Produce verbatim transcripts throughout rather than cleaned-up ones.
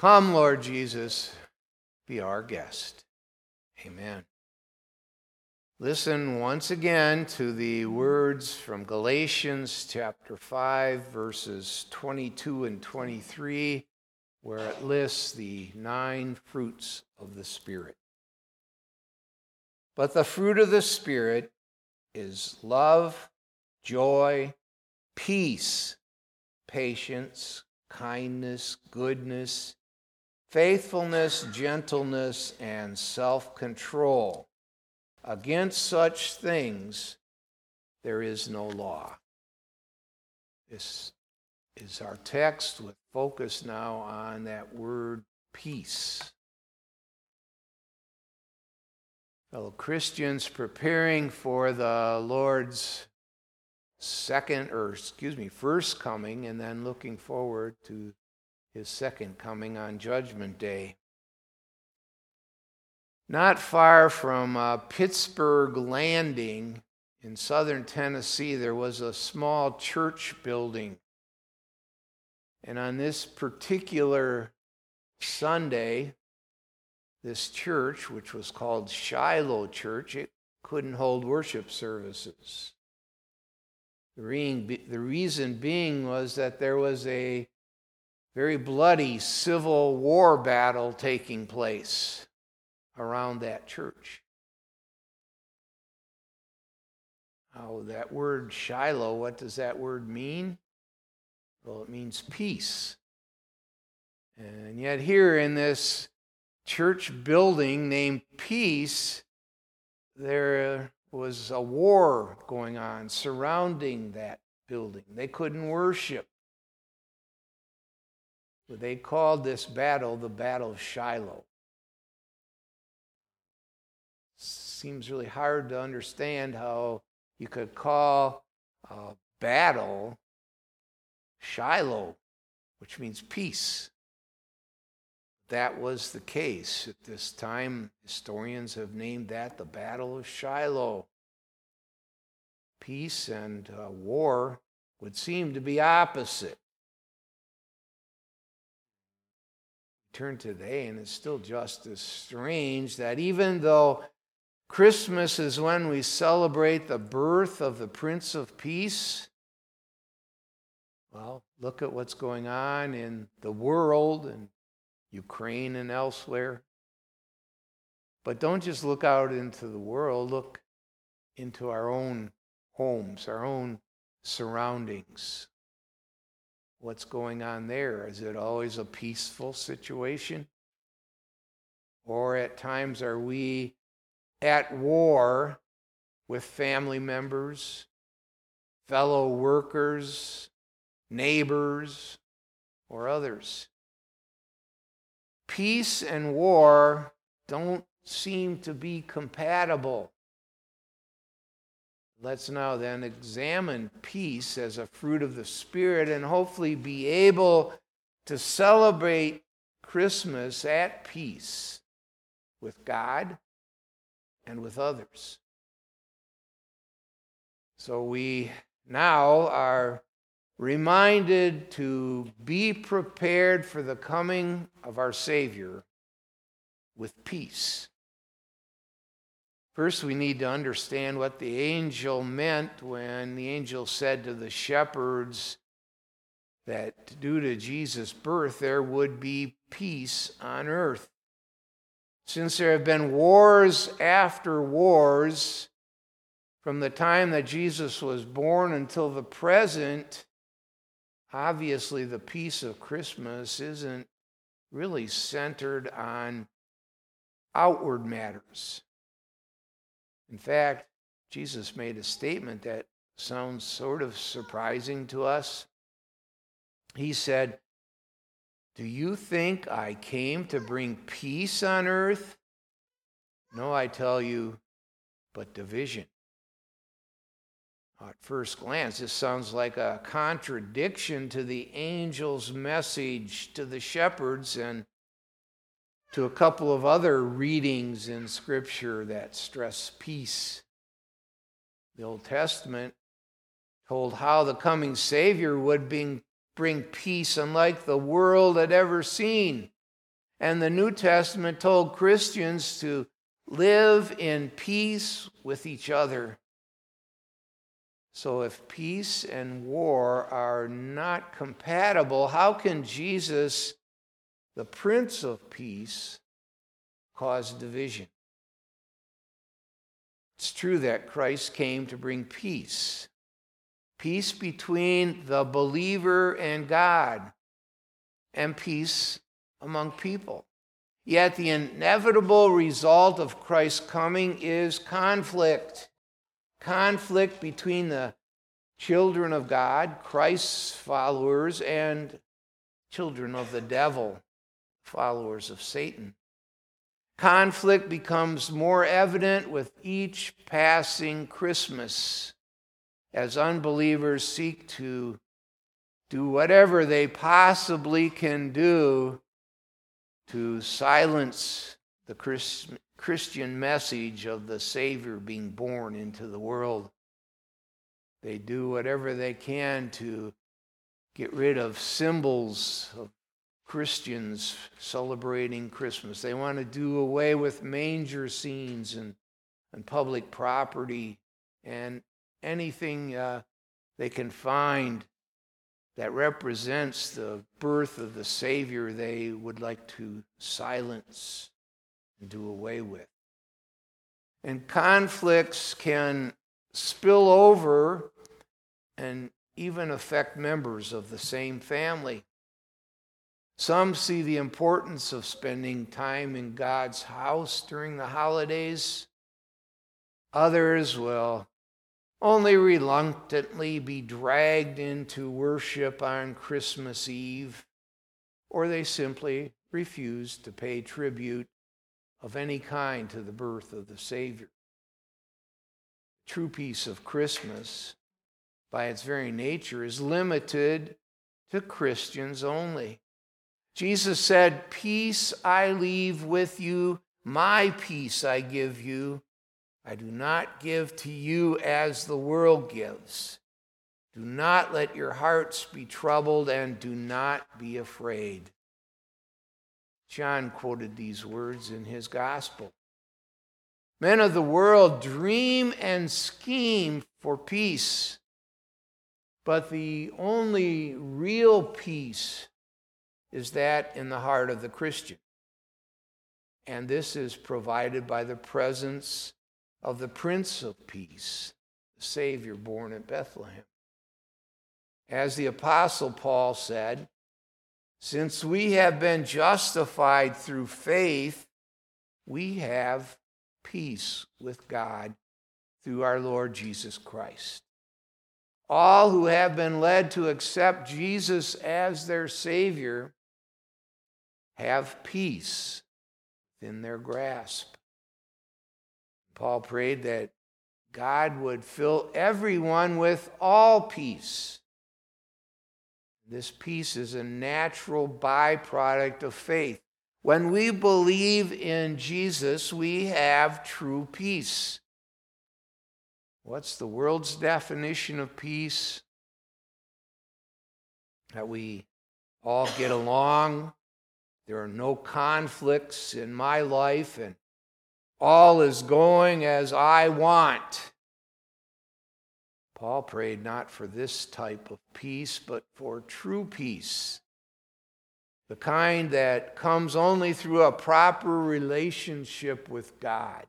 Come, Lord Jesus, be our guest. Amen. Listen once again to the words from Galatians chapter five, verses twenty-two and twenty-three, where it lists the nine fruits of the Spirit. But the fruit of the Spirit is love, joy, peace, patience, kindness, goodness, faithfulness, gentleness, and self-control. Against such things there is no law. This is our text with focus now on that word peace. Fellow Christians preparing for the Lord's second, or excuse me, first coming, and then looking forward to his second coming on Judgment Day. Not far from uh, Pittsburgh Landing in southern Tennessee, there was a small church building. And on this particular Sunday, this church, which was called Shiloh Church, it couldn't hold worship services. The reason being was that there was a very bloody civil war battle taking place around that church. Now, that word Shiloh, what does that word mean? Well, it means peace. And yet here in this church building named Peace, there was a war going on surrounding that building. They couldn't worship. They called this battle the Battle of Shiloh. Seems really hard to understand how you could call a battle Shiloh, which means peace. That was the case at this time. Historians have named that the Battle of Shiloh. Peace and uh, war would seem to be opposite. Turn today, and it's still just as strange that even though Christmas is when we celebrate the birth of the Prince of Peace. Well, look at what's going on in the world and Ukraine and elsewhere. But don't just look out into the world, look into our own homes, our own surroundings. What's going on there? Is it always a peaceful situation? Or at times are we at war with family members, fellow workers, neighbors, or others? Peace and war don't seem to be compatible. Let's now then examine peace as a fruit of the Spirit and hopefully be able to celebrate Christmas at peace with God and with others. So we now are reminded to be prepared for the coming of our Savior with peace. First, we need to understand what the angel meant when the angel said to the shepherds that due to Jesus' birth there would be peace on earth. Since there have been wars after wars, from the time that Jesus was born until the present, obviously the peace of Christmas isn't really centered on outward matters. In fact, Jesus made a statement that sounds sort of surprising to us. He said, "Do you think I came to bring peace on earth? No, I tell you, but division." At first glance, this sounds like a contradiction to the angel's message to the shepherds and to a couple of other readings in Scripture that stress peace. The Old Testament told how the coming Savior would bring peace unlike the world had ever seen. and the New Testament told Christians to live in peace with each other. So if peace and war are not compatible, how can Jesus, the Prince of Peace, cause division? It's true that Christ came to bring peace. Peace between the believer and God, and peace among people. Yet the inevitable result of Christ's coming is conflict. Conflict between the children of God, Christ's followers, and children of the devil, followers of Satan. Conflict becomes more evident with each passing Christmas as unbelievers seek to do whatever they possibly can do to silence the Christ- Christian message of the Savior being born into the world. They do whatever they can to get rid of symbols of Christians celebrating Christmas. They want to do away with manger scenes and, and public property and anything uh, they can find that represents the birth of the Savior they would like to silence and do away with. And conflicts can spill over and even affect members of the same family. Some see the importance of spending time in God's house during the holidays. Others will only reluctantly be dragged into worship on Christmas Eve, or they simply refuse to pay tribute of any kind to the birth of the Savior. The true peace of Christmas, by its very nature, is limited to Christians only. Jesus said, "Peace I leave with you, my peace I give you. I do not give to you as the world gives. Do not let your hearts be troubled and do not be afraid." John quoted these words in his gospel. Men of the world dream and scheme for peace, but the only real peace is that in the heart of the Christian. And this is provided by the presence of the Prince of Peace, the Savior born in Bethlehem. As the Apostle Paul said, "Since we have been justified through faith, we have peace with God through our Lord Jesus Christ." All who have been led to accept Jesus as their Savior have peace within their grasp. Paul prayed that God would fill everyone with all peace. This peace is a natural byproduct of faith. When we believe in Jesus, we have true peace. What's the world's definition of peace? That we all get along. There are no conflicts in my life, and all is going as I want. Paul prayed not for this type of peace, but for true peace, the kind that comes only through a proper relationship with God,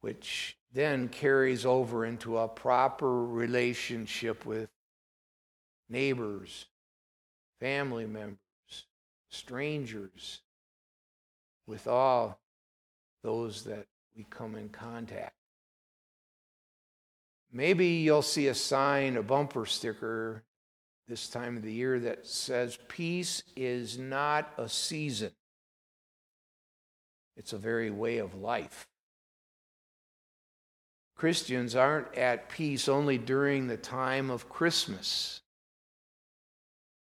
which then carries over into a proper relationship with neighbors, family members, strangers, with all those that we come in contact. Maybe you'll see a sign, a bumper sticker this time of the year that says, "Peace is not a season. It's a very way of life." Christians aren't at peace only during the time of Christmas.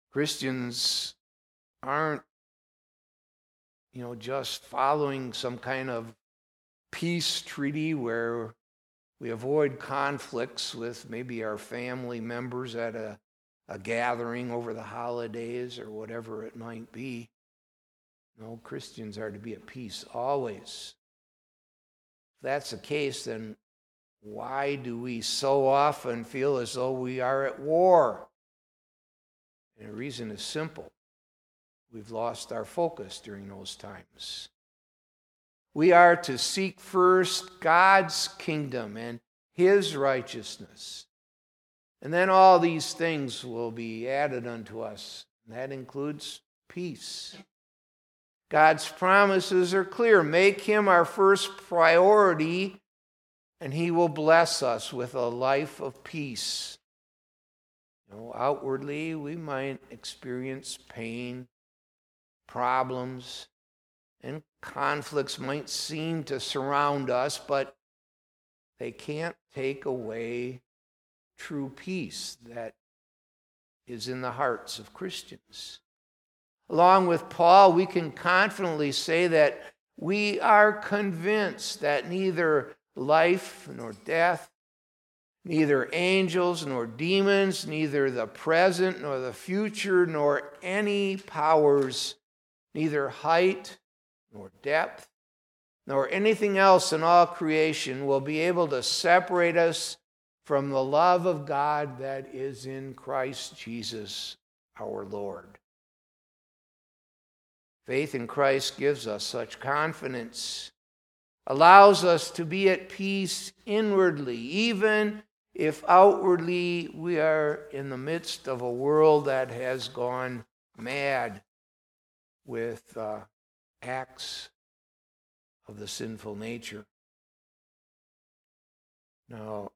Christians aren't You know, just following some kind of peace treaty where we avoid conflicts with maybe our family members at a, a gathering over the holidays or whatever it might be. No, Christians are to be at peace always. If that's the case, then why do we so often feel as though we are at war? And the reason is simple. We've lost our focus during those times. We are to seek first God's kingdom and his righteousness. And then all these things will be added unto us. And that includes peace. God's promises are clear. Make him our first priority, and he will bless us with a life of peace. You know, outwardly, we might experience pain, problems, and conflicts might seem to surround us, but they can't take away true peace that is in the hearts of Christians. Along with Paul, we can confidently say that we are convinced that neither life nor death, neither angels nor demons, neither the present nor the future, nor any powers, neither height nor depth, nor anything else in all creation will be able to separate us from the love of God that is in Christ Jesus our Lord. Faith in Christ gives us such confidence, allows us to be at peace inwardly, even if outwardly we are in the midst of a world that has gone mad with uh, acts of the sinful nature. Now,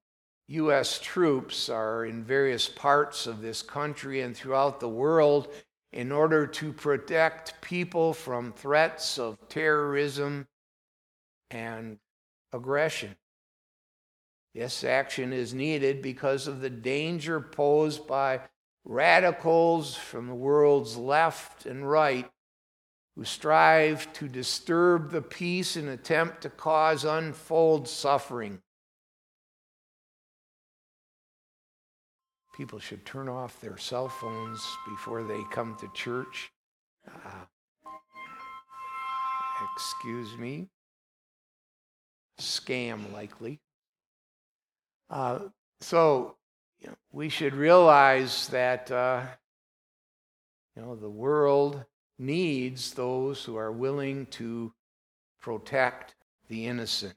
U S troops are in various parts of this country and throughout the world in order to protect people from threats of terrorism and aggression. This action is needed because of the danger posed by radicals from the world's left and right who strive to disturb the peace and attempt to cause untold suffering. People should turn off their cell phones before they come to church. Uh, excuse me. Scam likely. Uh, so you know, we should realize that uh, you know the world needs those who are willing to protect the innocent,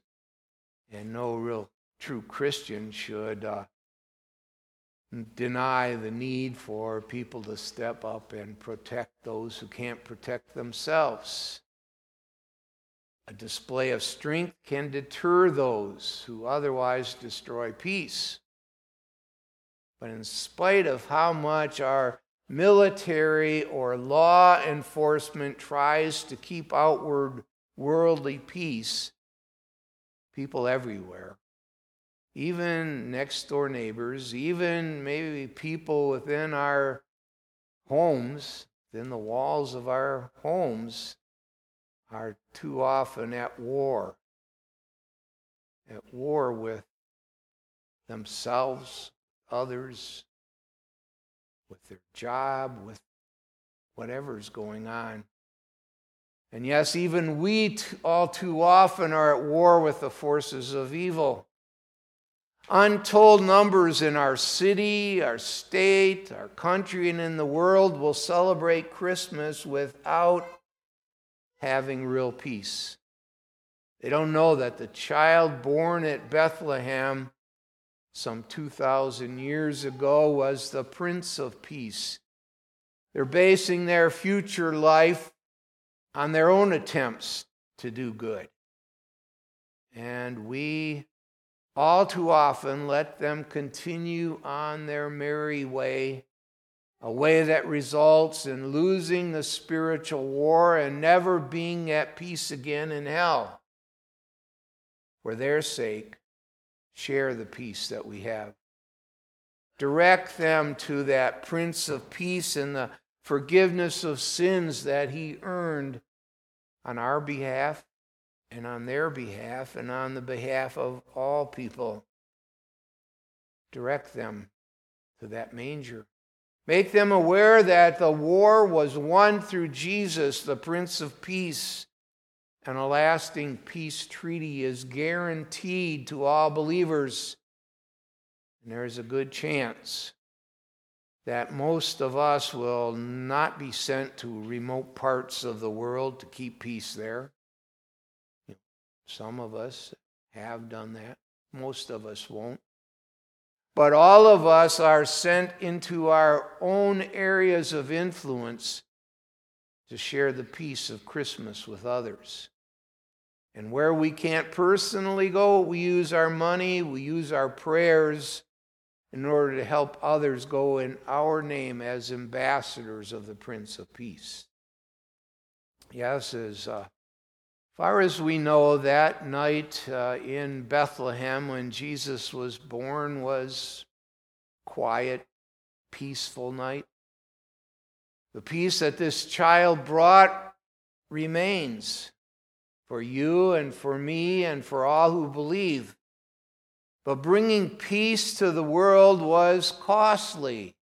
and no real true Christian should Uh, deny the need for people to step up and protect those who can't protect themselves. A display of strength can deter those who otherwise destroy peace. But in spite of how much our military or law enforcement tries to keep outward worldly peace, people everywhere, even next-door neighbors, even maybe people within our homes, within the walls of our homes, are too often at war. At war with themselves, others, with their job, with whatever's going on. And yes, even we t- all too often are at war with the forces of evil. Untold numbers in our city, our state, our country, and in the world will celebrate Christmas without having real peace. They don't know that the child born at Bethlehem some two thousand years ago was the Prince of Peace. They're basing their future life on their own attempts to do good. And we all too often let them continue on their merry way, a way that results in losing the spiritual war and never being at peace again in hell. For their sake, share the peace that we have. Direct them to that Prince of Peace and the forgiveness of sins that he earned on our behalf, and on their behalf, and on the behalf of all people. Direct them to that manger Make them aware that the war was won through Jesus, the Prince of Peace, and a lasting peace treaty is guaranteed to all believers. And there is a good chance that most of us will not be sent to remote parts of the world to keep peace there. Some of us have done that. Most of us won't. But all of us are sent into our own areas of influence to share the peace of Christmas with others. And where we can't personally go, we use our money, we use our prayers in order to help others go in our name as ambassadors of the Prince of Peace. Yes, as uh, far as we know, that night uh, in Bethlehem when Jesus was born was quiet, peaceful night. The peace that this child brought remains for you and for me and for all who believe. But bringing peace to the world was costly. It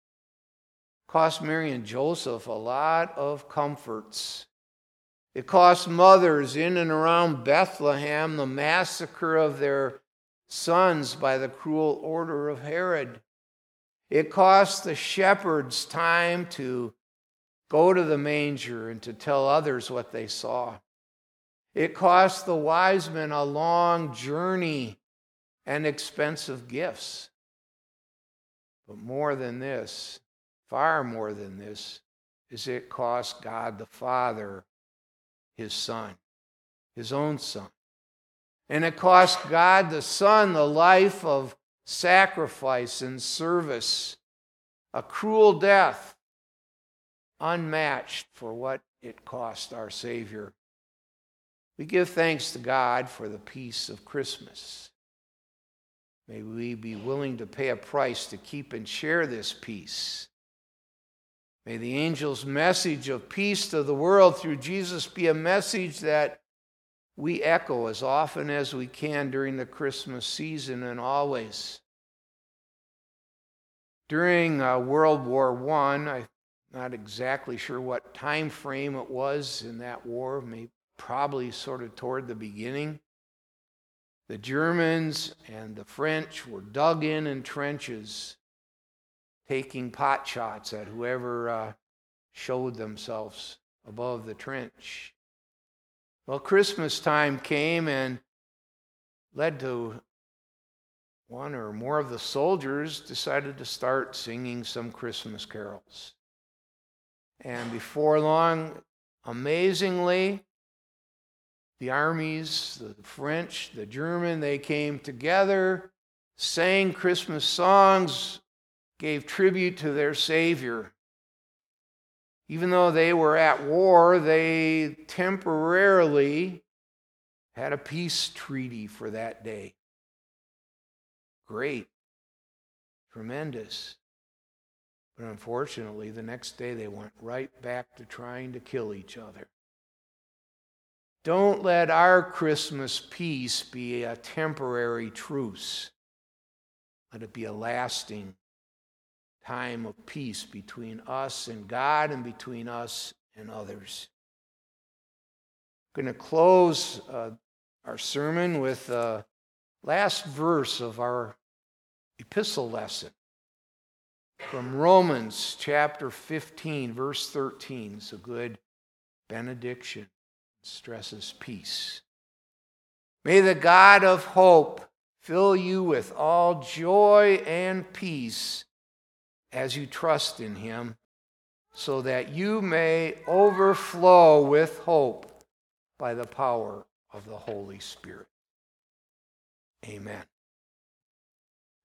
cost Mary and Joseph a lot of comforts. It cost mothers in and around Bethlehem the massacre of their sons by the cruel order of Herod. It cost the shepherds time to go to the manger and to tell others what they saw. It cost the wise men a long journey and expensive gifts. But more than this, far more than this, is it cost God the Father His Son, His own Son. And it cost God the Son the life of sacrifice and service, a cruel death, unmatched for what it cost our Savior. We give thanks to God for the peace of Christmas. May we be willing to pay a price to keep and share this peace. May the angel's message of peace to the world through Jesus be a message that we echo as often as we can during the Christmas season and always. During uh, World War One, I Not exactly sure what time frame it was in that war, maybe probably sort of toward the beginning. The Germans and the French were dug in in trenches, taking pot shots at whoever uh, showed themselves above the trench. Well, Christmas time came and led to one or more of the soldiers decided to start singing some Christmas carols. And before long, amazingly, the armies, the French, the German, they came together, sang Christmas songs, gave tribute to their Savior. Even though they were at war, they temporarily had a peace treaty for that day. Great, tremendous. But unfortunately, the next day they went right back to trying to kill each other. Don't let our Christmas peace be a temporary truce. Let it be a lasting time of peace between us and God and between us and others. I'm going to close uh, our sermon with the last verse of our epistle lesson. From Romans chapter fifteen, verse thirteen, it's a good benediction. It stresses peace. May the God of hope fill you with all joy and peace as you trust in Him, so that you may overflow with hope by the power of the Holy Spirit. Amen.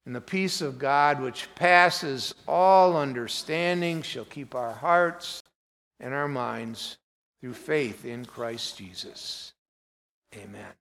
And the peace of God, which passes all understanding, shall keep our hearts and our minds through faith in Christ Jesus. Amen.